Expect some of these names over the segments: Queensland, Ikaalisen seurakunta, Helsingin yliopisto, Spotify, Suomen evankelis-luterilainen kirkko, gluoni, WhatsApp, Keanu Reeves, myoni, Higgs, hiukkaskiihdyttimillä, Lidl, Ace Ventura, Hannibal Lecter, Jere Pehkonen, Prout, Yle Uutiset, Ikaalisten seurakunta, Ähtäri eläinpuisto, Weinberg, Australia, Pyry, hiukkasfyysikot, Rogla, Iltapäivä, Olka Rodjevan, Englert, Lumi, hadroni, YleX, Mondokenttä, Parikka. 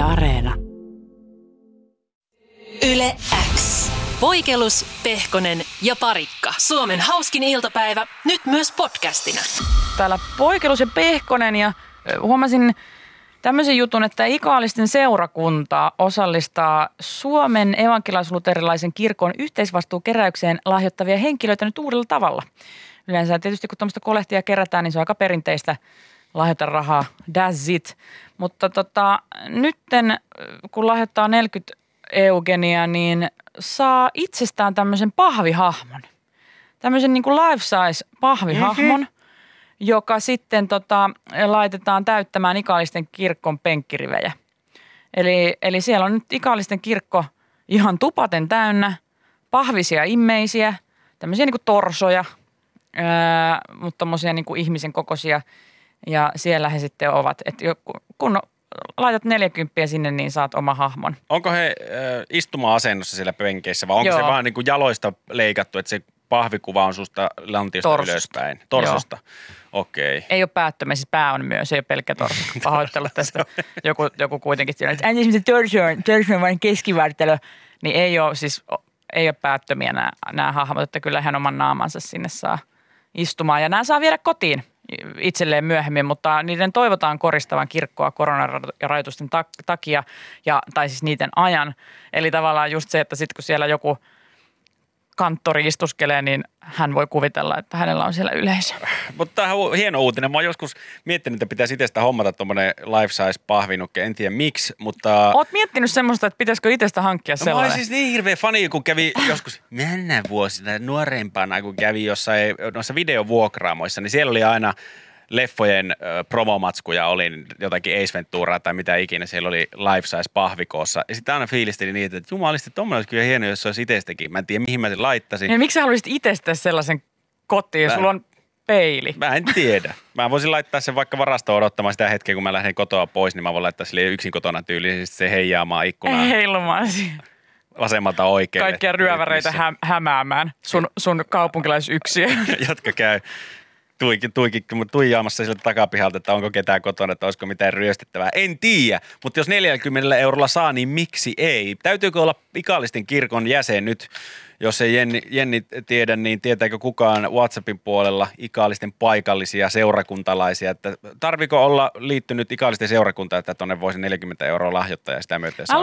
Yle Areena. Yle X. Voikelus, Pehkonen ja Parikka. Suomen hauskin iltapäivä, nyt myös podcastina. Täällä Voikelus ja Pehkonen, ja huomasin tämmöisen jutun, että Ikaalisten seurakunta osallistaa Suomen evankelis-luterilaisen kirkon yhteisvastuukeräykseen lahjoittavia henkilöitä nyt uudella tavalla. Yleensä tietysti kun tämmöistä kolehtia kerätään, niin se on aika perinteistä lahjoita rahaa, that's it. Mutta nytten kun lahjoittaa 40 eugeniaa, niin saa itsestään tämmöisen pahvihahmon. Tämmöisen niin kuin life-size pahvihahmon. Joka sitten laitetaan täyttämään Ikaalisten kirkon penkkirivejä. Eli siellä on nyt Ikaalisten kirkko ihan tupaten täynnä, pahvisia immeisiä, tämmöisiä niin kuin torsoja, mutta tommosia niin kuin ihmisen kokoisia, ja siellä he sitten ovat. Et kun laitat 40 sinne, niin saat oma hahmon. Onko he istuma-asennossa siellä penkeissä, vai onko se vaan niin kuin jaloista leikattu, että se pahvikuva on susta lantiosta ylöspäin? Torsosta. Joo. Okei. Ei ole päättömä, siis pää on myös, ei ole pelkkä torso. Pahoittelut tästä. Joku kuitenkin siinä, että esimerkiksi torso on vain keskivartalo. Niin ei ole päättömiä nämä hahmot, että kyllä hän oman naamansa sinne saa istumaan. Ja nämä saa viedä kotiin itselleen myöhemmin, mutta niiden toivotaan koristavan kirkkoa koronarajoitusten takia, tai siis niiden ajan. Eli tavallaan just se, että sitten kun siellä joku kanttori istuskelee, niin hän voi kuvitella, että hänellä on siellä yleisö. Mutta tämä on hieno uutinen. Mä oon joskus miettinyt, että pitäisi itsestä hommata tuommoinen life-size pahvinukke. En tiedä miksi, mutta oot miettinyt semmoista, että pitäisikö itsestä hankkia sellainen? Mä olin siis niin hirveä fani, kun kävi joskus mennä vuosina nuorempana, kun kävi jossain noissa videovuokraamoissa, niin siellä oli aina leffojen promomatskuja, oli jotakin Ace Venturaa tai mitä ikinä, siellä oli life size pahvikoossa. Ja sitten aina fiilisteli niitä, että jumalisti, tommoinen olisi kyllä hieno, jos se olisi itsestäkin. Mä en tiedä, mihin mä sen laittaisin. Ja miksi sä haluaisit itsestä sellaisen kotiin, jos sulla on peili? Mä en tiedä. Mä voisin laittaa sen vaikka varastoon odottamaan sitä hetkeä, kun mä lähden kotoa pois, niin mä voin laittaa sille yksin kotona tyylisesti se heijaamaan ikkunaan. Heilumaasi. Vasemmalta oikealle. Kaikkia ryöväreitä hämäämään sun kaupunkilaisyksiä. Jotka käy tuijaamassa sieltä takapihalta, että onko ketään kotona, että olisiko mitään ryöstettävää. En tiedä, mutta jos 40 € saa, niin miksi ei? Täytyykö olla Ikaalisten kirkon jäsen nyt? Jos ei Jenni tiedä, niin tietääkö kukaan WhatsAppin puolella Ikaalisten paikallisia seurakuntalaisia? Että tarviko olla liittynyt Ikaalisten seurakuntaan, että tuonne voisi 40 € lahjoittaa ja sitä myötä saa? Mä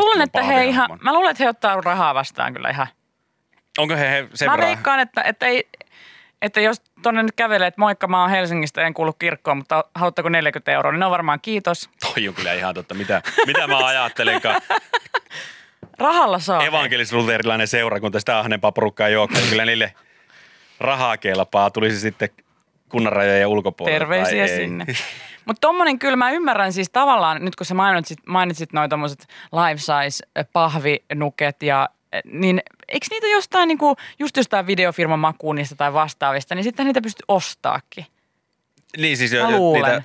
luulen, että he ottaa rahaa vastaan kyllä ihan. Onko he sen rahaa? Mä veikkaan, että ei. Että jos tuonne nyt kävelee, että moikka, mä oon Helsingistä, en kuulu kirkkoon, mutta haluatteko 40 €, niin ne on varmaan kiitos. Toi on kyllä ihan totta. Mitä mä ajattelenkaan? Rahalla saa. Evankelis-luterilainen seurakunta, sitä ahnempaa porukkaa joukkoon. Kyllä niille rahaa kelpaa. Tulisi sitten kunnan rajojen ulkopuolella. Terveisiä sinne. Mutta tommonen kyllä mä ymmärrän siis tavallaan, nyt kun sä mainitsit noi tommoset life-size pahvinuket ja niin eikö niitä jostain, niin kuin, just jostain videofirman makuunista tai vastaavista, niin sitten niitä pystyt ostaakin. Niin siis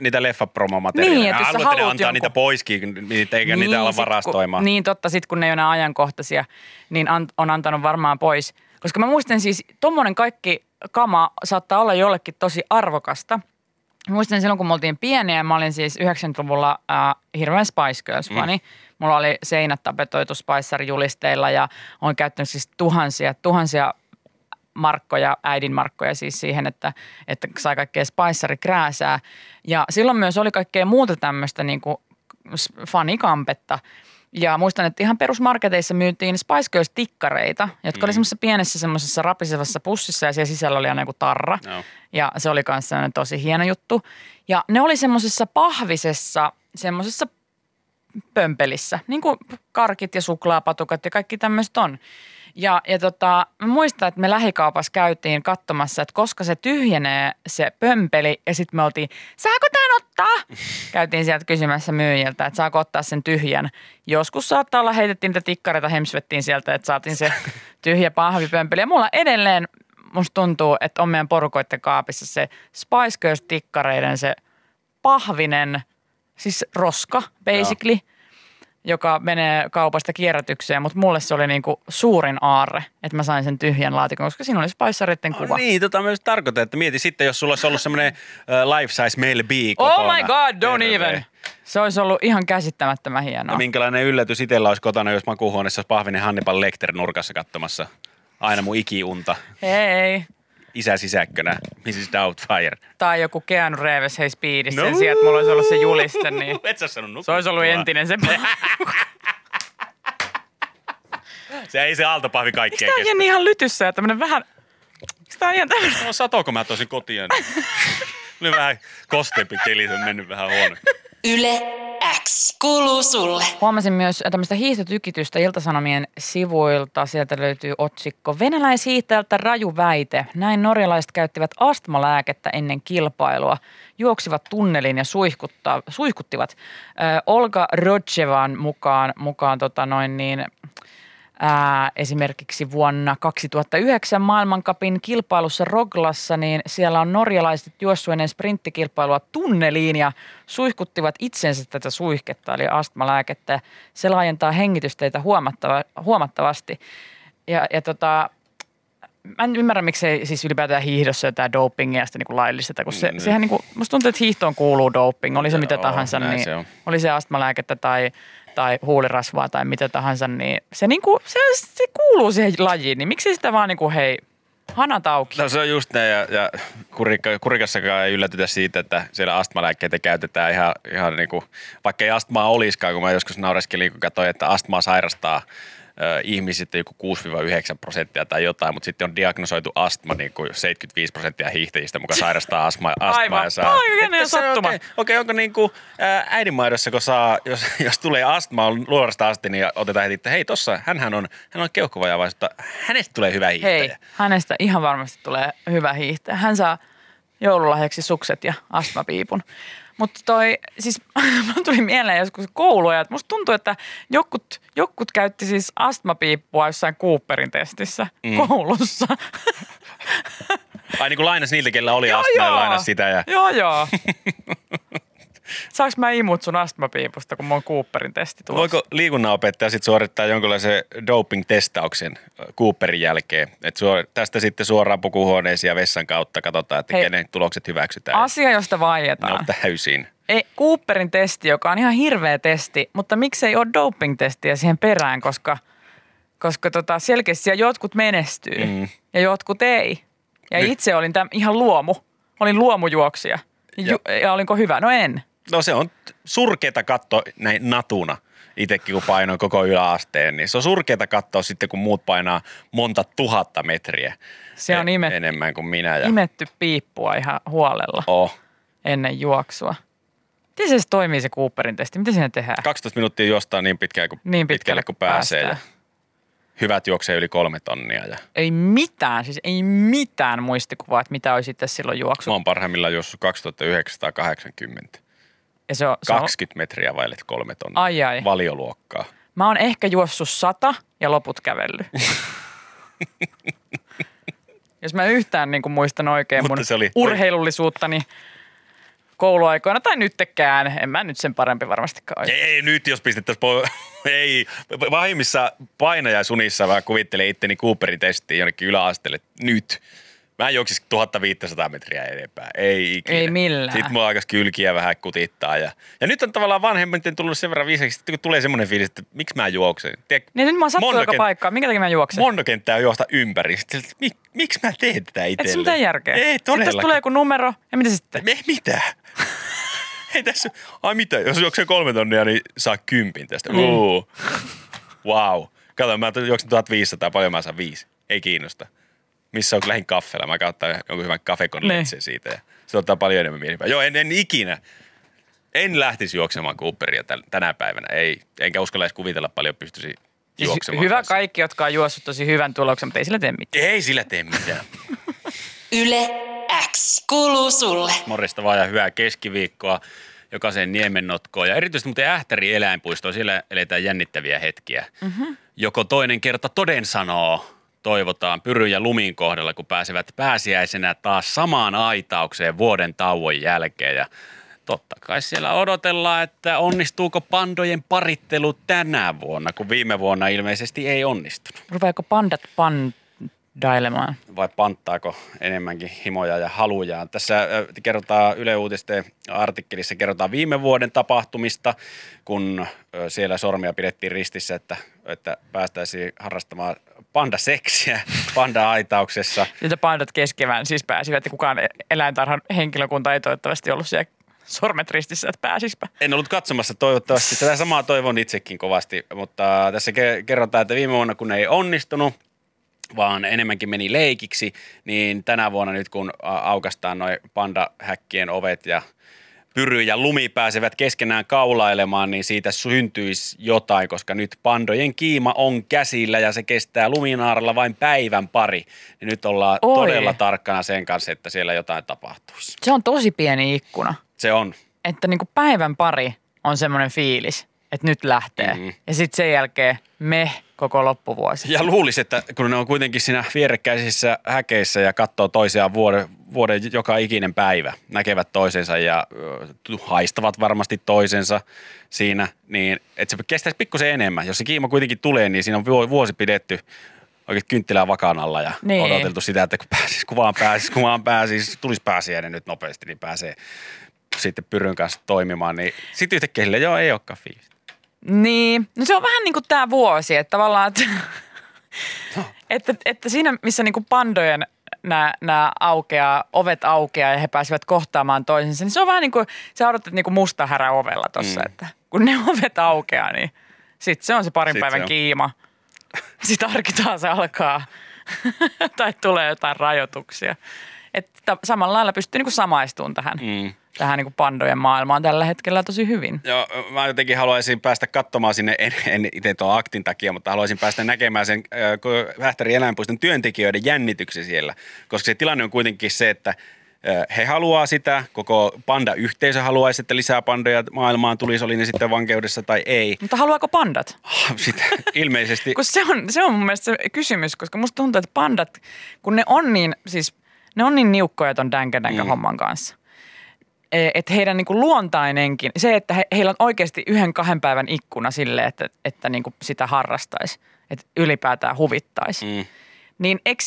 niitä leffapromomateriaaleja. Niin, että jos antaa jonkun niitä poiskin, eikä niitä ala varastoimaan. Niin totta, sitten kun ne ei ole ajankohtaisia, niin on antanut varmaan pois. Koska mä muistan siis, tommonen kaikki kama saattaa olla jollekin tosi arvokasta. Muistan silloin, kun me oltiin pieniä, mä olin siis 90-luvulla hirveän Spice Girls -fani. Mulla oli seinät tapetoitu Spicer-julisteilla ja olen käyttänyt siis tuhansia markkoja, äidin markkoja siis siihen, että sai kaikkea Spicer-krääsää. Ja silloin myös oli kaikkea muuta tämmöistä niin kuin fanikampetta. Ja muistan, että ihan perusmarketeissa myytiin Spice Girls-tikkareita, jotka oli semmoisessa pienessä semmoisessa rapisevassa pussissa ja siellä sisällä oli aina joku tarra. No. Ja se oli myös sellainen tosi hieno juttu. Ja ne oli semmoisessa pahvisessa, semmoisessa pömpelissä, niin kuin karkit ja suklaapatukat ja kaikki tämmöiset on. Ja muistan, että me lähikaupassa käytiin katsomassa, että koska se tyhjenee se pömpeli, ja sitten me oltiin, saako tämän ottaa? Käytiin sieltä kysymässä myyjiltä, että saako ottaa sen tyhjän. Joskus saattaa olla, heitettiin niitä tikkareita, hemsvettiin sieltä, että saatiin se tyhjä pahvipömpeli. Ja mulla edelleen, musta tuntuu, että on meidän porukoiden kaapissa se Spice Girls-tikkareiden se pahvinen, siis roska, basically. joka menee kaupasta kierrätykseen, mutta mulle se oli niinku suurin aarre, että mä sain sen tyhjän laatikon, koska siinä oli Spice-sarjoiden kuva. Niin, mä just tarkoitan, että mieti sitten, jos sulla olisi ollut semmoinen life-size male bee kotona. Oh my god, don't even! Se olisi ollut ihan käsittämättömän hienoa. Ja minkälainen yllätys itsellä olisi kotona, jos makuuhuoneessa pahvinen Hannibal Lecter nurkassa katsomassa aina mun ikiunta. Hei! Isä sisäkkönä, Mrs. Doubtfire. Tai joku Keanu Reeves, hei Speedissä, sen sijaan, että mulla olisi ollut se juliste, niin et sä sanonut nukuttua. Se olisi ollut entinen se. Se ei se aaltopahvi kaikkea kestä. Miksi tää on ihan lytyssä ja tämmönen vähän, miksi tää on ihan tämmönen? No satoako mä tosin kotiin? Oli vähän kosteempi keli, se on mennyt vähän huono. Yle X kuuluu sulle. Huomasin myös tämmöistä hiihtotykitystä Ilta-Sanomien sivuilta. Sieltä löytyy otsikko venäläishiihtäjältä raju väite. Näin norjalaiset käyttivät astmalääkettä ennen kilpailua. Juoksivat tunnelin ja suihkuttivat. Olka Rodjevan mukaan esimerkiksi vuonna 2009 maailmancupin kilpailussa Roglassa, niin siellä on norjalaiset juossut ennen sprinttikilpailua tunneliin ja suihkuttivat itsensä tätä suihketta, eli astmalääkettä. Se laajentaa hengitysteitä huomattavasti. Mä en ymmärrä, miksei siis ylipäätään hiihdossa jotain dopingia sitten niinku laillistetaan, kun sehän niinku, musta tuntuu, että hiihtoon kuuluu doping, oli se mitä tahansa, niin se oli se astmalääkettä tai huulirasvaa tai mitä tahansa, niin se kuuluu siihen lajiin, niin miksi sitä vaan niinku hei, hanat auki? No se on just näin, ja kurikassakaan ei yllätytä siitä, että siellä astmalääkkeitä käytetään ihan niinku, vaikka ei astmaa olisikaan, kun mä joskus naureskelin, kun katsoin, että astmaa sairastaa ihmiset joku 6-9% tai jotain, mutta sitten on diagnosoitu astma, niin kuin 75% hiihtäjistä muka sairastaa astmaa. Ja saa. Aivan, sattuma. Okei, onko niin kuin äidinmaidossa, kun saa, jos tulee astma luorasta asti, niin otetaan heti, että hei tossa, hän on keuhkovajavaisuutta, hänestä tulee hyvä hiihtäjä. Hei, hänestä ihan varmasti tulee hyvä hiihtäjä. Hän saa joululahjaksi sukset ja astmapiipun. Mutta mulla tuli mieleen joskus kouluja, että musta tuntuu, että jotkut käytti siis astmapiippua jossain Cooperin testissä koulussa. Ai niin kuin lainas niiltä, kellä oli astma ja lainas sitä. Ja Joo. Saanko mä imut sun astmapiipusta, kun mä oon Cooperin testi tulossa? Voiko liikunnanopettaja sitten suorittaa jonkinlaisen doping-testauksen Cooperin jälkeen? Et tästä sitten suoraan pukuhuoneisiin ja vessan kautta katsotaan, että kenen tulokset hyväksytään. Asia, josta vaietaan. No täysin. Ei, Cooperin testi, joka on ihan hirveä testi, mutta miksei ole doping-testiä siihen perään, koska selkeästi jotkut menestyy ja jotkut ei. Ja itse olin ihan luomu. Olin luomujuoksija. Ja olinko hyvä? No en. No se on surkeeta katsoa näin natuna, itsekin kun painoin koko yläasteen, niin se on surkeeta katsoa sitten, kun muut painaa monta tuhatta metriä se on enemmän kuin minä. Ja imetty piippua ihan huolella ennen juoksua. Miten se toimii se Cooperin testi? Miten siinä tehdään? 12 minuuttia juostaa niin pitkälle kuin pääsee. Hyvät juoksee yli 3 tonnia. Ja Ei mitään muistikuvaa, että mitä olisi itse silloin juoksut. Mä oon parhaimmillaan juossut 2980. Ja se on 20 metriä vaille 3 tonnia. Ai. Valioluokkaa. Mä oon ehkä juossut 100 ja loput kävellyt. Jos mä yhtään niin kuin muistan oikein mun urheilullisuuttani kouluaikoina tai nyttekään. En mä nyt sen parempi varmastikaan. Ei nyt, jos pistettäisiin ei, vahimmissa painajaisunissa mä kuvittelen itteni Cooperin testiin jonnekin yläasteelle nyt. Mä en juoksisi 1500 metriä enempää. Ei ikinä. Ei millään. Sitten mulla alkaisi kylkiä vähän kutittaa. Ja nyt on tavallaan vanhemmiten tullut sen verran viisaksi, että kun tulee semmoinen fiilis, että miksi mä juoksen. Niin nyt mä oon sattu joka paikkaa. Minkä takia mä juoksen? Mondokenttää juosta ympäri. Miksi mä teen tätä itselleen? Et se mitään järkeä. Ei todellakaan. Sitten tulee joku numero ja mitä sitten? Ei mitään. Ei tässä. Ai mitä? Jos juoksee 3 tonnia, niin saa 10 tästä. Wow. Kato, mä juoksen 1500, paljon mä saan 5. Ei kiinnosta. Missä on lähin kaffeella. Mä kauttaan jonkun hyvän kafekonlitsen siitä. Se ottaa paljon enemmän mielipää. Joo, en ikinä. En lähtisi juoksemaan Cooperia tänä päivänä. Ei, enkä uskalla edes kuvitella paljon pystyisi juoksemaan. Hyvä kanssa. Kaikki, jotka on juossut tosi hyvän tuloksen, mutta ei sillä tee mitään. Yle X kuuluu sulle. Morjesta vaan ja hyvää keskiviikkoa. Jokaisen niemennotkoon ja erityisesti muuten Ähtärin eläinpuistoon. Siellä eletään jännittäviä hetkiä. Joko toinen kerta toden sanoo. Toivotaan Pyryn ja Lumin kohdalla, kun pääsevät pääsiäisenä taas samaan aitaukseen vuoden tauon jälkeen. Ja totta kai siellä odotellaan, että onnistuuko pandojen parittelu tänä vuonna, kun viime vuonna ilmeisesti ei onnistunut. Rupeako pandat pandailemaan? Vai panttaako enemmänkin himoja ja halujaan? Tässä kerrotaan Yle Uutisten artikkelissa kerrotaan viime vuoden tapahtumista, kun siellä sormia pidettiin ristissä, että päästäisiin harrastamaan pandaseksiä panda-aitauksessa. Niitä pandat keskevään siis pääsivät ja kukaan eläintarhan henkilökunta ei toivottavasti ollut siellä sormet ristissä, että pääsispä. En ollut katsomassa toivottavasti. Tätä samaa toivon itsekin kovasti, mutta tässä kerrotaan, että viime vuonna kun ei onnistunut, vaan enemmänkin meni leikiksi, niin tänä vuonna nyt kun aukastaan noi pandahäkkien ovet ja Pyry ja Lumi pääsevät keskenään kaulailemaan, niin siitä syntyisi jotain, koska nyt pandojen kiima on käsillä ja se kestää luminaaralla vain päivän pari. Ja nyt ollaan todella tarkkana sen kanssa, että siellä jotain tapahtuisi. Se on tosi pieni ikkuna. Se on. Että niin kuin päivän pari on semmoinen fiilis, että nyt lähtee. Mm-hmm. Ja sitten sen jälkeen koko loppuvuosi. Ja luulisi, että kun ne on kuitenkin siinä vierekkäisissä häkeissä ja katsoo toisiaan vuoden joka ikinen päivä, näkevät toisensa ja haistavat varmasti toisensa siinä, niin että se kestäisi pikkusen enemmän. Jos se kiima kuitenkin tulee, niin siinä on vuosi pidetty oikein kynttilää vakaan alla ja odoteltu sitä, että kun pääsis, kun vaan pääsis, tulisi pääsiäinen nyt nopeasti, niin pääsee sitten Pyryn kanssa toimimaan. Niin sitten yhtäkkiä sille, joo, ei olekaan fiilistä. Niin, no se on vähän niin kuin tämä vuosi, että tavallaan, että siinä missä niin kuin pandojen nämä aukeaa, ovet aukeaa ja he pääsivät kohtaamaan toisensa, niin se on vähän niin kuin, sä odotat niin kuin musta härä ovella tuossa, että kun ne ovet aukeaa, niin sitten se on se parin päivän kiima. Sitten arki taas alkaa tai tulee jotain rajoituksia. Että samalla lailla pystyy niin kuin samaistumaan tähän. Tähän niin kuin pandojen maailmaan tällä hetkellä tosi hyvin. Joo, mä jotenkin haluaisin päästä katsomaan sinne, en itse tuon aktin takia, mutta haluaisin päästä näkemään sen Ähtärin eläinpuiston työntekijöiden jännityksen siellä. Koska se tilanne on kuitenkin se, että he haluaa sitä, koko panda-yhteisö haluaisi, että lisää pandoja maailmaan tulisi, oli ne sitten vankeudessa tai ei. Mutta haluaako pandat? Sitä ilmeisesti. se on mun mielestä se kysymys, koska musta tuntuu, että pandat, kun ne on niin niukkoja ton dänkä homman kanssa. Että heidän niinku luontainenkin, se, että heillä on oikeasti 1-2 päivän ikkuna sille, että niinku sitä harrastaisi, että ylipäätään huvittaisi. Niin eikö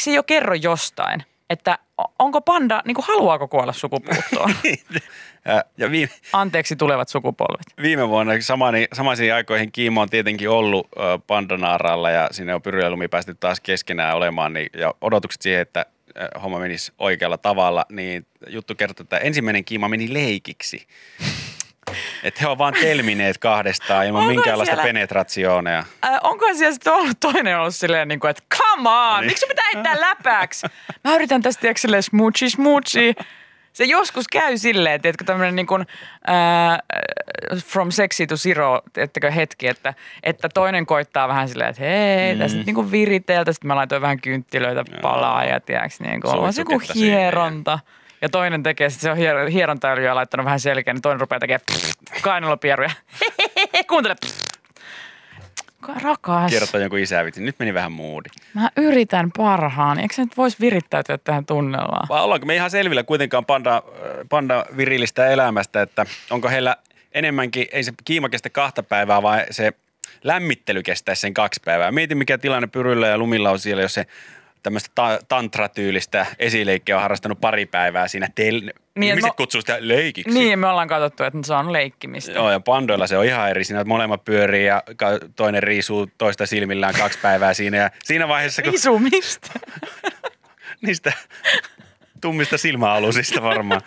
se jo kerro jostain, että onko panda, niinku haluaako kuolla sukupuuttoon? Ja anteeksi tulevat sukupolvet. Viime vuonna samaisiin aikoihin kiima on tietenkin ollut pandanaaralla ja sinne on Pyry ja Lumi päästy taas keskenään olemaan niin, ja odotukset siihen, että homma menisi oikealla tavalla, niin juttu kertoo, että ensimmäinen kiima meni leikiksi. Että he on vaan telmineet kahdestaan ilman minkäänlaista penetratsioonea. Onkohan siellä sitten ollut toinen silleen niin kuin, että come on, no niin. Miksi pitää heittää läpäksi? Mä yritän tästä tiedätkö silleen smoochie. Se joskus käy silleen, että tämmöinen niin kuin from sexy to zero hetki, että toinen koittaa vähän silleen, että hei, tässä nyt niin kuin viriteltä, sitten mä laitoin vähän kynttilöitä palaa ja tiedäks niin kuin on se joku hieronta. Ja toinen tekee, sitten se on hierontaöljyä laittanut vähän selkeä, niin toinen rupeaa tekemään kainalopieruja. Kuuntele. Rakas. Kertoo jonkun isävitsin. Nyt meni vähän moodi. Mä yritän parhaan. Eikö se nyt voisi virittäytyä tähän tunnellaan? Vai ollaanko me ihan selvillä kuitenkaan panda virilistä elämästä, että onko heillä enemmänkin, ei se kiima kestä 2 päivää, vaan se lämmittely kestäisi sen 2 päivää. Mietin mikä tilanne Pyryllä ja Lumilla on siellä, jos se tämmöistä tantratyylistä esileikkiä on harrastanut pari päivää siinä. Ihmiset kutsuu sitä leikiksi. Niin, me ollaan katsottu, että se on leikkimistä. Joo, ja pandoilla se on ihan eri. Siinä molemmat pyörii ja toinen riisuu toista silmillään 2 päivää siinä. Ja siinä vaiheessa, kun riisuu mistä? Niistä tummista silmäalusista varmaan.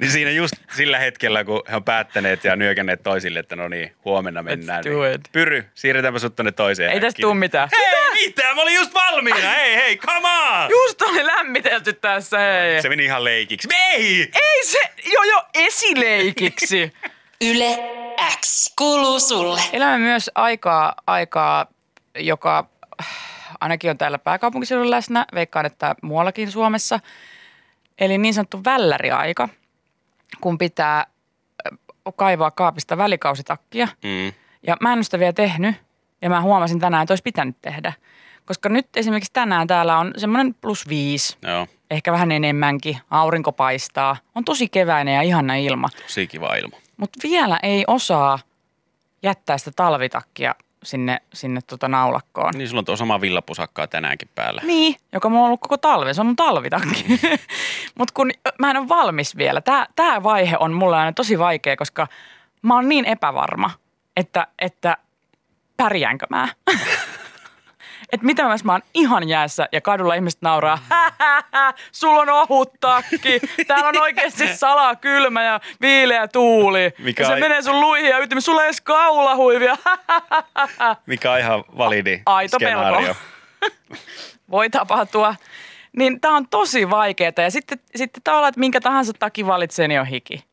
Niin siinä just sillä hetkellä, kun he on päättäneet ja nyökänneet toisille, että no niin, huomenna mennään. Niin. Pyry, siirretäänpä sut tonne toiseen. Ei tästä tuu mitään. Hei, mitä? Mä olin just valmiina. Hei, come on! Just oli lämmitelty tässä, hei. Se meni ihan leikiksi. Ei se, joo, esileikiksi. Yle X kuuluu sulle. Elämme myös aikaa, joka ainakin on täällä pääkaupunkiseudulla läsnä. Veikkaan, että muuallakin Suomessa. Eli niin sanottu välläriaika, kun pitää kaivaa kaapista välikausitakkia. Ja mä en ole sitä vielä tehnyt, ja mä huomasin tänään, että olisi pitänyt tehdä. Koska nyt esimerkiksi tänään täällä on semmoinen +5. Joo. ehkä vähän enemmänkin, aurinko paistaa. On tosi keväinen ja ihana ilma. Tosi kiva ilma. Mutta vielä ei osaa jättää sitä talvitakkia sinne naulakkoon. Niin, sulla on tuo sama villapusakkaa tänäänkin päällä. Niin, joka mulla on ollut koko talven. Se on mun talvitakki. Mutta kun mä en ole valmis vielä. Tää vaihe on mulle aina tosi vaikea, koska mä oon niin epävarma, että pärjäänkö mä? Että mitä myös mä oon ihan jäässä ja kadulla ihmiset nauraa, sulla on ohut takki, täällä on oikeasti salakylmä ja viileä tuuli. Ja se menee sun luihin ja ytimeen, sulla ei edes kaulahuivia. Mikä on ihan validi aito skenaario. Pelko. Voi tapahtua. Niin tää on tosi vaikeaa ja sitten tavallaan, että minkä tahansa taki valitsee, niin on hiki.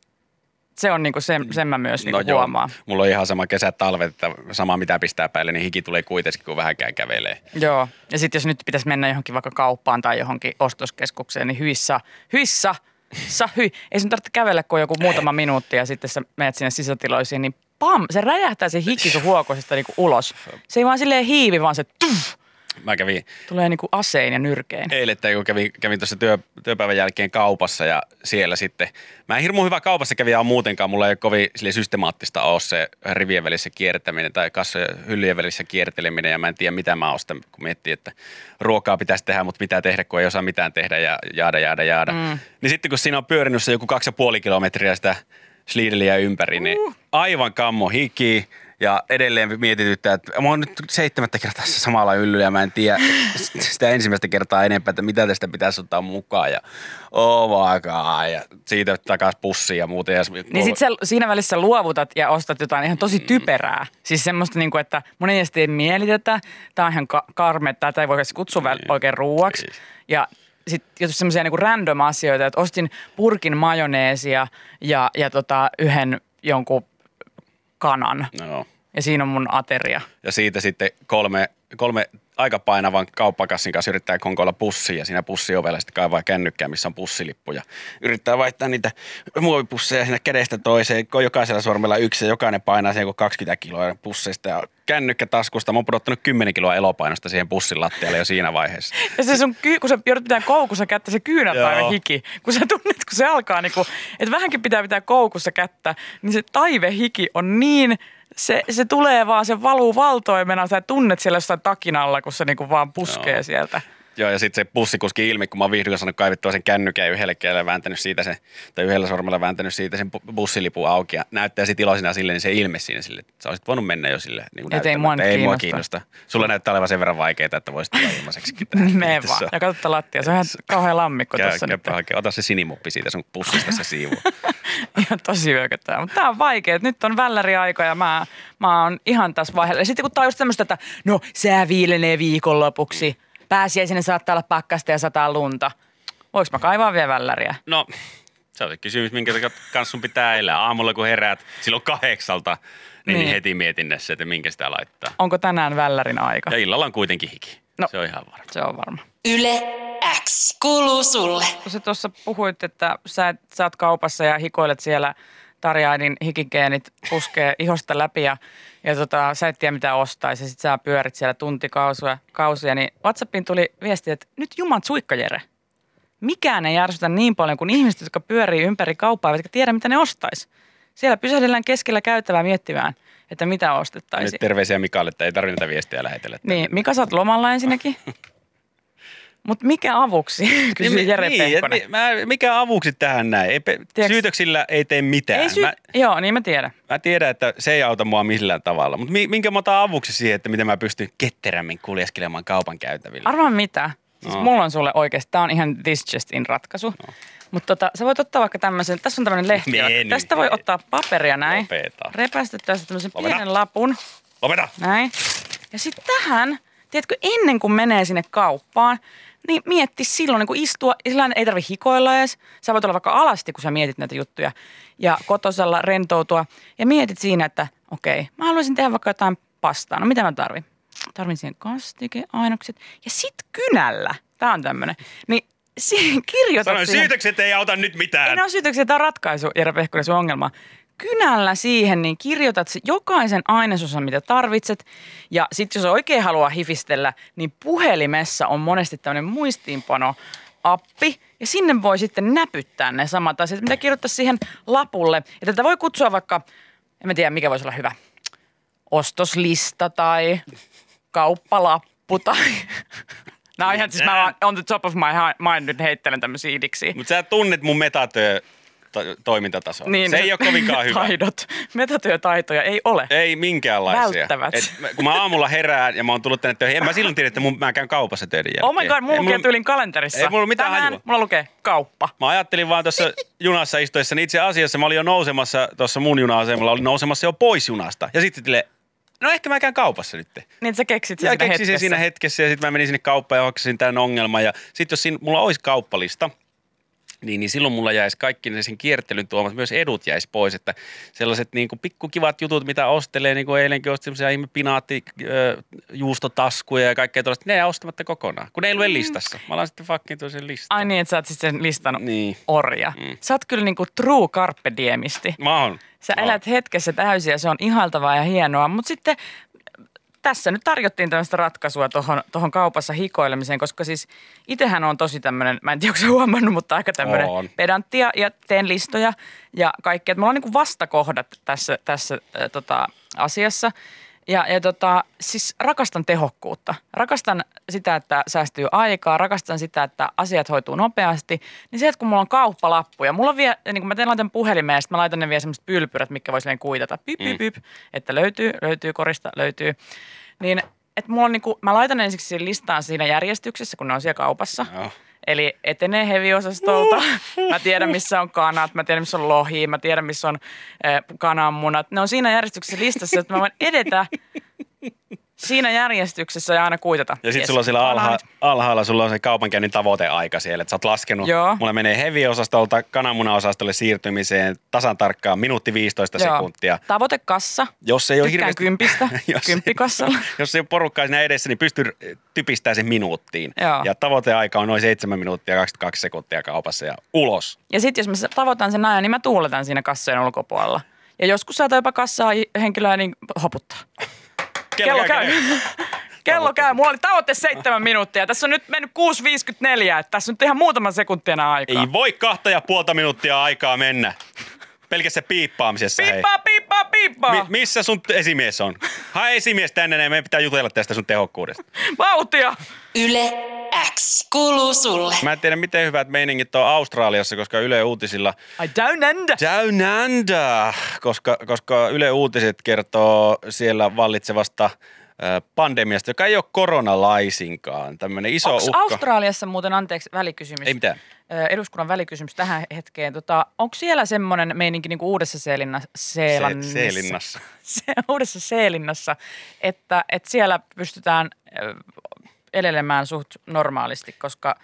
Se on niinku sen mä myös niinku huomaan. Joo. Mulla on ihan sama kesät, talvet, että sama mitä pistää päälle, niin hiki tulee kuitenkin, kun vähänkään kävelee. Joo. Ja sitten jos nyt pitäisi mennä johonkin vaikka kauppaan tai johonkin ostoskeskukseen, niin hyssä. Ei sun tarvitse kävellä, kun joku muutama minuutti ja sitten sä menet sinne sisätiloisiin, niin pam, se räjähtää se hiki sun huokosesta niinku ulos. Se ei vaan silleen hiivi, vaan se tuff. Mä kävin. Tulee niinku asein ja nyrkein. Eilettä kun kävin tuossa työpäivän jälkeen kaupassa ja siellä sitten. Mä en hirmu hyvä kaupassa kävijä on muutenkaan. Mulla ei kovin systemaattista ole se rivien välissä kiertäminen tai kassojen hyllyjen välissä kierteleminen. Ja mä en tiedä mitä mä ostan, kun miettii, että ruokaa pitäisi tehdä, mutta mitä tehdä, kun ei osaa mitään tehdä ja jaada. Niin sitten kun siinä on pyörinyt se joku 2,5 kilometriä sitä Lidliä ympäri, niin aivan kammo hiki. Ja edelleen mietityttää, että mä oon nyt 7. kertaa samalla yllyllä ja mä en tiedä sitä ensimmäistä kertaa enempää, että mitä tästä pitäisi ottaa mukaan ja ja siitä takaisin pussiin ja muuta. Niin sit sä siinä välissä luovutat ja ostat jotain ihan tosi typerää. Siis semmoista niinku, että mun ei sitten mielitetä, tää on ihan karme, tätä ei voi kutsua oikein ruuaksi. Ja sitten semmoisia niinku random asioita, että ostin purkin majoneesia ja yhden jonkun kanan. No. Ja siinä on mun ateria. Ja siitä sitten kolme aika painavan kauppakassin kanssa yrittää konkoilla pussia. Siinä pussiovella sitten kaivaa kännykkää, missä on pussilippuja. Yrittää vaihtaa niitä muovipusseja siinä kädestä toiseen. Jokaisella sormella yksi ja jokainen painaa siihen 20 kiloa pusseista ja kännykkätaskusta. Mä oon pudottanut 10 kiloa elopainosta siihen pussin lattialle jo siinä vaiheessa. Ja se sun kun sä joudut pitää koukussa kättä, se kyynärpäivä hiki. Kun sä tunnet, kun se alkaa niinku, että vähänkin pitää koukussa kättä, niin se taivehiki on niin... Se tulee vaan, se valuu valtoimena, sä tunnet siellä jossain takin alla, kun se niinku vaan puskee sieltä. Joo, ja sitten se pussikuski ilmi, kun mä oon vihdoin saanut kaivittua sen kännykän yhdellä sormella vääntänyt siitä sen bussilipun auki. Ja näyttää sit iloisena silleen, niin se ilme siinä silleen, että sä olisit voinut mennä jo silleen. Niin että ei mua kiinnosta. Sulla näyttää olevan sen verran vaikeaa, että voisit tulla ilmaiseksikin. Mene vaan. Ja katsotaan lattia, se on ihan kauhean lammikko tuossa nyt. Ota se sinimuppi siitä sun pussista se siivu. Ihan tosi hyökätään. Mutta tää on vaikea. Nyt on välläriaika ja mä oon ihan taas vaiheella. Ja sitten kun tää on just tämmöstä, että no sää viilenee viikonlopuksi. Pääsiäisenä saattaa olla pakkasta ja sataa lunta. Voinko mä kaivaa vielä välläriä? No, se on se kysymys, minkä kanssa sun pitää elää. Aamulla kun heräät, silloin 8:00, niin heti mietinnässä, että minkä sitä laittaa. Onko tänään vällärin aika? Ja illalla on kuitenkin hiki. No, se on ihan varma. Se on varma. Yle X kuuluu sulle. Kun sä tuossa puhuit, että sä oot kaupassa ja hikoilet siellä tarjainin hikigeenit puskee ihosta läpi ja sä et tiedä mitä ostaisi ja sit sä pyörit siellä tuntikausia, niin WhatsAppiin tuli viesti, että nyt jumat suikkajere. Mikään ei järsytä niin paljon kuin ihmiset, jotka pyörii ympäri kauppaa, eivätkä tiedä mitä ne ostaisi. Siellä pysähdellään keskellä käyttävää miettimään, että mitä ostettaisiin. Nyt terveisiä Mikalle, että ei tarvitse näitä viestiä lähetellä. Niin, Mika, sä oot lomalla ensinnäkin. Mutta mikä avuksi, kysyi Jere Pehkonen. Mikä avuksi tähän näin? Syytöksillä ei tee mitään. Joo, niin mä tiedän. Mä tiedän, että se ei auta mua millään tavalla. Mutta minkä mä otan avuksi siihen, että miten mä pystyn ketterämmin kuljeskelemaan kaupan käytävillä? Arvaa mitä. Siis mulla on sulle oikeasti, tää on ihan this just in ratkaisu. No. Mutta sä voit ottaa vaikka tämmöisen, tässä on tämmöinen lehti. Tästä voi ottaa paperia näin. Lopeta. Repästä tästä tämmöisen pienen lapun. Lopeta! Näin. Ja sit tähän, tiedätkö, ennen kuin menee sinne kauppaan, niin mietti silloin, niin kun istua, sillä ei tarvitse hikoilla edes. Sä voit olla vaikka alasti, kun sä mietit näitä juttuja ja kotosalla rentoutua. Ja mietit siinä, että okei, mä haluaisin tehdä vaikka jotain pastaa. No mitä mä tarvitsen? Tarvitsen siihen kastikeainokset. Ja sit kynällä, tää on tämmönen, niin kirjoitat siihen. Sanoin, syytökset ei auta nyt mitään. Ei ne ole syytöksiä, tää on ratkaisu, Jere Pehkonen, sun ongelma. Kynällä siihen, niin kirjoitat jokaisen ainesosan, mitä tarvitset. Ja sitten jos oikein haluaa hifistellä, niin puhelimessa on monesti tämmöinen muistiinpano appi ja sinne voi sitten näpyttää ne samat asiat, mitä kirjoittaa siihen lapulle. Ja tätä voi kutsua vaikka, en tiedä mikä voisi olla hyvä, ostoslista tai kauppalappu tai... Nämä on ihan siis, mä on the top of my mind nyt heittelen tämmöisiä idiksiä. Mutta sä tunnet mun metatyötoimintatasoa. Niin, se ei ole kovinkaan hyvä. Taidot. Metatyötaitoja ei ole. Ei minkäänlaisia. Välttävät. Kun mä aamulla herään ja mä oon tullut tänne töihin, en mä silloin tiedä, että mä käyn kaupassa töiden jälkeen. Oh my god, mulla lukee tyylin kalenterissa. Ei mulla mitään tänään hajua. Mulla lukee kauppa. Mä ajattelin vaan tuossa junassa istuessa, niin itse asiassa mä olin jo nousemassa, tuossa mun juna-asemalla olin nousemassa jo pois junasta. Ja sitten no ehkä mä käyn kaupassa nyt. Niin sä keksit sen hetkessä. Keksin siinä hetkessä ja sitten mä menin sinne kauppaan ja hakkasin tämän ongelman. Ja sitten jos siinä, mulla olisi kauppalista, niin silloin mulla jäisi kaikki ne sen kiertelyn tuomat, myös edut jäisi pois. Että sellaiset niin kuin pikkukivat jutut, mitä ostelee, niin kuin eilenkin ostin semmoisia ihme pinaattijuustotaskuja ja kaikkea tuollaista. Ne jää ostamatta kokonaan, kun ne ei lue listassa. Mä alan sitten fucking toisen listan. Ai niin, että sä oot sitten sen listan orja. Mm. Sä oot kyllä niin kuin true carpe diemisti. Mä oon. Sä elät hetkessä täysin ja se on ihailtavaa ja hienoa, mutta sitten tässä nyt tarjottiin tämmöistä ratkaisua tuohon kaupassa hikoilemiseen, koska siis itsehän on tosi tämmöinen, mä en tiedä, onko sä huomannut, mutta aika tämmöinen pedanttia ja teen listoja ja kaikkea. Mulla on niin kuin vastakohdat tässä asiassa ja siis rakastan tehokkuutta. Rakastan sitä, että säästyy aikaa, rakastan sitä, että asiat hoituu nopeasti. Niin se, että kun mulla on kauppalappuja, mulla on vielä, niin kun mä laitan puhelimeen ja sitten mä laitan ne vielä semmoiset pylpyrät, mitkä voi silleen kuitata. Että löytyy korista, löytyy. Niin, että mulla on niinku, mä laitan ensiksi siihen listaan siinä järjestyksessä, kun ne on siellä kaupassa. No. Eli etenee heviosastolta. Mä tiedän, missä on kanat, mä tiedän, missä on lohi, mä tiedän, missä on kananmunat. Ne on siinä järjestyksessä listassa, että mä voin edetä siinä järjestyksessä ja aina kuitata. Ja sitten sulla on siellä alhaalla sulla on se kaupankäynnin tavoiteaika siellä, että sä oot laskenut. Joo. Mulla menee heviosastolta kananmunaosastolle siirtymiseen tasan tarkkaan minuutti 15 sekuntia. Tavoitekassa. Jos ei ole hirveästi kympistä, kymppikassalla. Jos ei ole porukkaa siinä edessä, niin pystyy typistämään sen minuuttiin. Joo. Ja tavoiteaika on noin 7 minuuttia 22 sekuntia kaupassa ja ulos. Ja sitten jos mä tavoitan sen ajan, niin mä tuuletan siinä kassojen ulkopuolella. Ja joskus saatan jopa kassaa henkilöä niin hoputtaa. Kello käy. Mulla oli tavoite 7 minuuttia. Tässä on nyt mennyt 6.54. Tässä on nyt ihan muutaman sekuntia aikaa. Ei voi 2,5 minuuttia aikaa mennä. Pelkässä piippaamisessa. Piippaa. Missä sun esimies on? Hae esimies tänne ja meidän pitää jutella tästä sun tehokkuudesta. Vauhtia! Yle X kuuluu sulle. Mä en tiedä, miten hyvät meiningit on Australiassa, koska Yle Uutisilla... Ai Down Under! Koska Yle Uutiset kertoo siellä vallitsevasta pandemiasta, joka ei ole koronalaisinkaan. Tämmöinen iso uhka. Australiassa muuten, anteeksi, välikysymys. Ei mitään. Eduskunnan välikysymys tähän hetkeen. Onko siellä semmoinen meininki niin kuin Uudessa Seelinnassa, että siellä pystytään elelemään suht normaalisti, koska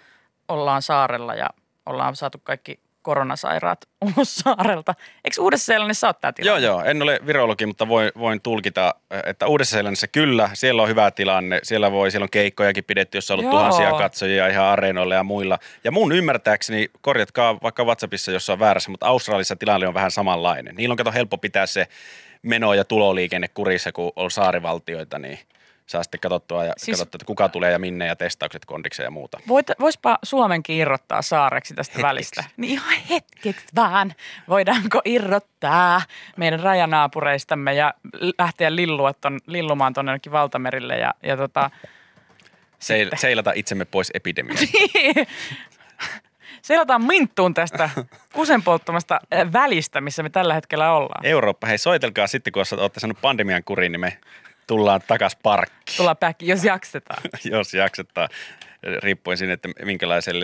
ollaan saarella ja ollaan saatu kaikki koronasairaat ulos saarelta. Eikö Uudessa-Seelannissa ole tämä tilanne? Joo. En ole virologi, mutta voin tulkita, että Uudessa-Seelannissa kyllä, siellä on hyvä tilanne. Siellä on keikkojakin pidetty, jossa on ollut tuhansia katsojia ihan areenoilla ja muilla. Ja mun ymmärtääkseni, korjatkaa vaikka WhatsAppissa, jossa on väärässä, mutta Australiassa tilanne on vähän samanlainen. Niillä on helppo pitää se meno- ja tuloliikenne kurissa, kun on saarivaltioita, niin... Saa sitten katsottua, että kuka tulee ja minne ja testaukset kondikseen ja muuta. Voispa Suomenkin irrottaa saareksi tästä välistä. Niin ihan hetkeksi vaan. Voidaanko irrottaa meidän rajanaapureistamme ja lähteä lillumaan tuonne jonnekin valtamerille ja seilata itsemme pois epidemiasta. Selataan minttuun tästä kusenpolttomasta välistä, missä me tällä hetkellä ollaan. Eurooppa, hei soitelkaa sitten, kun olette saanut pandemian kuriin, niin me... Tullaan takas parkkiin. Tullaan päkkiin, jos jaksetaan. Jos jaksetaan, riippuen siinä, että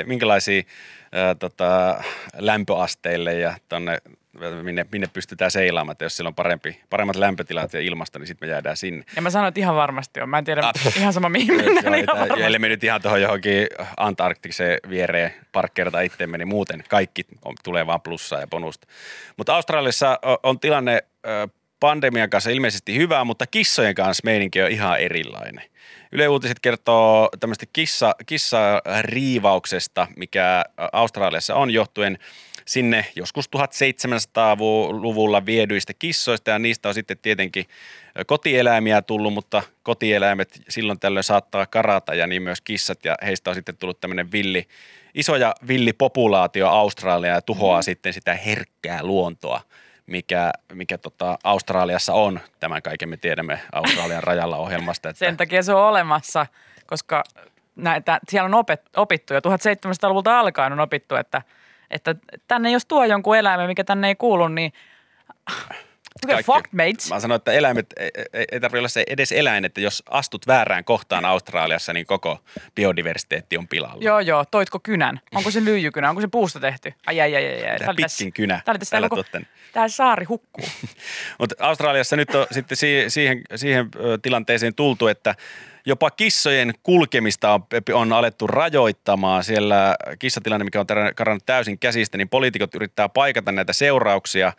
minkälaisia lämpöasteille ja minne pystytään seilaamaan. Että jos siellä on paremmat lämpötilat ja ilmasta, niin sitten me jäädään sinne. Ja mä sanoin, että ihan varmasti on. Mä en tiedä ihan sama mihin mennään. Eli me nyt ihan tuohon johonkin Antarktikseen viereen parkkeerata itseemme, niin muuten kaikki tulee vaan plussaa ja bonusta. Mutta Australiassa on tilanne... Pandemian kanssa ilmeisesti hyvää, mutta kissojen kanssa meininki on ihan erilainen. Yle Uutiset kertoo tämmöistä kissariivauksesta, mikä Australiassa on johtuen sinne joskus 1700-luvulla viedyistä kissoista, ja niistä on sitten tietenkin kotieläimiä tullut, mutta kotieläimet silloin tällöin saattaa karata, ja niin myös kissat, ja heistä on sitten tullut tämmöinen iso ja villipopulaatio Australiaa, ja tuhoaa sitten sitä herkkää luontoa, mikä Australiassa on. Tämän kaiken me tiedämme Australian rajalla -ohjelmasta. Että sen takia se on olemassa, koska siellä on opittu jo 1700-luvulta alkaen on opittu, että tänne jos tuo jonkun eläimen, mikä tänne ei kuulu, niin fuck mates. Mä sanon, että eläimet, ei tarvitse olla se edes eläin, että jos astut väärään kohtaan Australiassa, niin koko biodiversiteetti on pilalla. Joo, toitko kynän? Onko se lyijykynä? Onko se puusta tehty? Ai. Tämä pitkin kynä. Tämä saari hukkuu. Mutta Australiassa nyt on sitten siihen tilanteeseen tultu, että jopa kissojen kulkemista on alettu rajoittamaan. Siellä kissatilanne, mikä on karannut täysin käsistä, niin poliitikot yrittää paikata näitä seurauksia,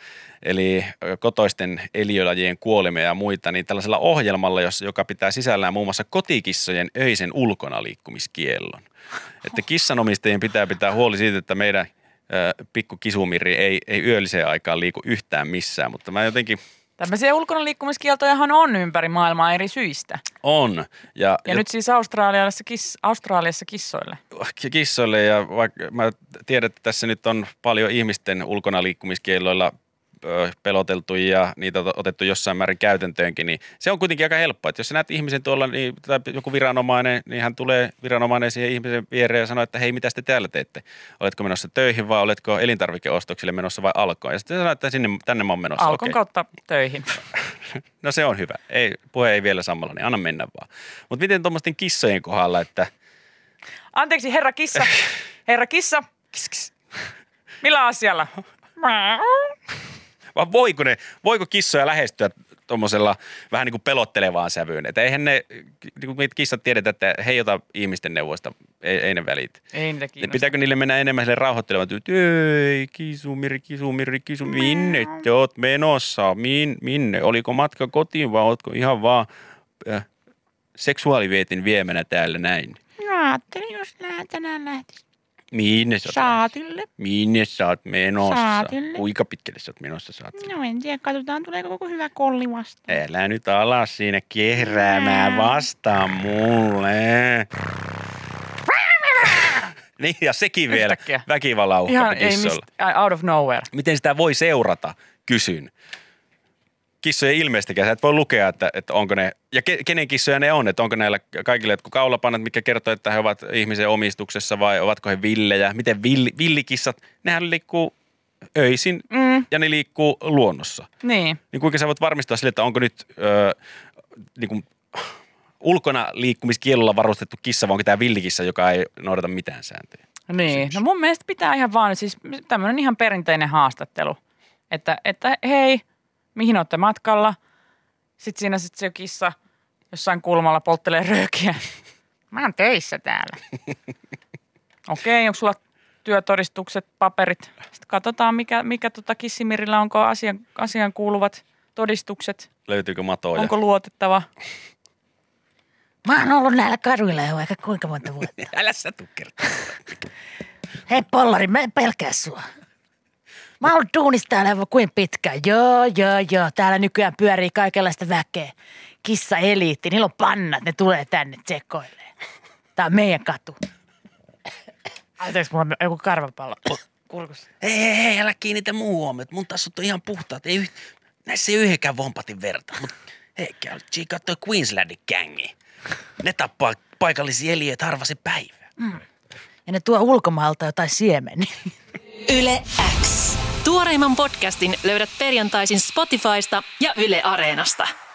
eli kotoisten eliölajien kuolemia ja muita, niin tällaisella ohjelmalla, joka pitää sisällään muun muassa kotikissojen öisen ulkona liikkumiskiellon. Että kissanomistajien pitää huoli siitä, että meidän pikkukisumirri ei yölliseen aikaan liiku yhtään missään, mutta mä jotenkin... Tämmöisiä ulkona liikkumiskieltojahan on ympäri maailmaa eri syistä. On. Ja nyt siis Australiassa kissoille. Kissoille, ja vaikka mä tiedän, että tässä nyt on paljon ihmisten ulkona liikkumiskielloilla peloteltu ja niitä on otettu jossain määrin käytäntöönkin, niin se on kuitenkin aika helppoa. Että jos sä näet ihmisen tuolla, niin, tai joku viranomainen, niin hän tulee viranomainen siihen ihmisen viereen ja sanoo, että hei, mitä te täällä teette? Oletko menossa töihin vai oletko elintarvikeostoksille menossa vai Alkoon? Ja sitten sanoo, että tänne mä oon menossa. Alkon okay. Kautta töihin. No se on hyvä. Puhe ei vielä samalla, niin anna mennä vaan. Mutta miten tuommoisten kissojen kohdalla, että... Anteeksi, herra kissa. Herra kissa. Kiss. Millä asialla? Vaan voiko kissoja lähestyä tuommoisella vähän niin kuin pelottelevaan sävyyn? Että eihän ne, niin kuin kissat tiedetään, että he ei ota ihmisten neuvoista, ei ne välitä. Ei niitä kiinnostaa. Pitääkö niille mennä enemmän sille rauhoittelemaan, että ei, kisumiri, minne te oot menossa? Minne? Oliko matka kotiin vai ootko ihan vaan seksuaalivietin viemänä täällä näin? Mä ajattelin, jos tänään lähtisin. Minne sä oot? Saatille. Minne sä oot menossa? Saatille. Kuinka pitkälle sä oot menossa saatille? No en tiedä, katsotaan tuleeko koko hyvä kolli vastaan. Älä nyt ala siinä kehräämään vastaan mulle. Niin, ja sekin vielä väkivalauhka kissolla. Out of nowhere. Miten sitä voi seurata, kysyn. Kissojen ilmeistäkään. Sä et voi lukea, että onko ne, ja kenen kissoja ne on, että onko näillä kaikille jotkut kaulapannat, mitkä kertoo, että he ovat ihmisen omistuksessa vai ovatko he villejä. Miten villikissat, nehän liikkuu öisin ja ne liikkuu luonnossa. Niin kuinka sä voit varmistaa sille, että onko nyt niin kuin ulkona liikkumiskielolla varustettu kissa vai onko tämä villikissa, joka ei noudata mitään sääntöjä? Niin, no mun mielestä pitää ihan vaan, siis tämmöinen ihan perinteinen haastattelu, että hei, mihin olette matkalla? Sitten siinä se kissa jossain kulmalla polttelee röökiä. Mä oon töissä täällä. Okei, onko sulla työtodistukset, paperit? Sitten katsotaan, mikä kissimirillä onko asian kuuluvat todistukset. Löytyykö matoja? Onko luotettava? Mä oon ollut näillä kaduilla jo aika kuinka monta vuotta. Älä sä tukkertaa. Hei pollari, mä en pelkää sua. Mä oon ollut duunissa täällä kuin pitkään. Joo. Täällä nykyään pyörii kaikenlaista väkeä. Kissa-eliitti, niillä on pannat, ne tulee tänne tsekoilleen. Tää on meidän katu. Anteeksi, mulla on joku karvapallo kurkussa. Hei, älä kiinnitä muu huomiota. Mun tassut on ihan puhtaat. Näissä ei yhdenkään vompatin verta. Mut hei, tsiikaa toi Queenslandin gängi. Ne tappaa paikallisia eliöitä harva se päivä. Ja ne tuo ulkomaalta jotain siemeniä. Yle X. Tuoreimman podcastin löydät perjantaisin Spotifysta ja Yle Areenasta.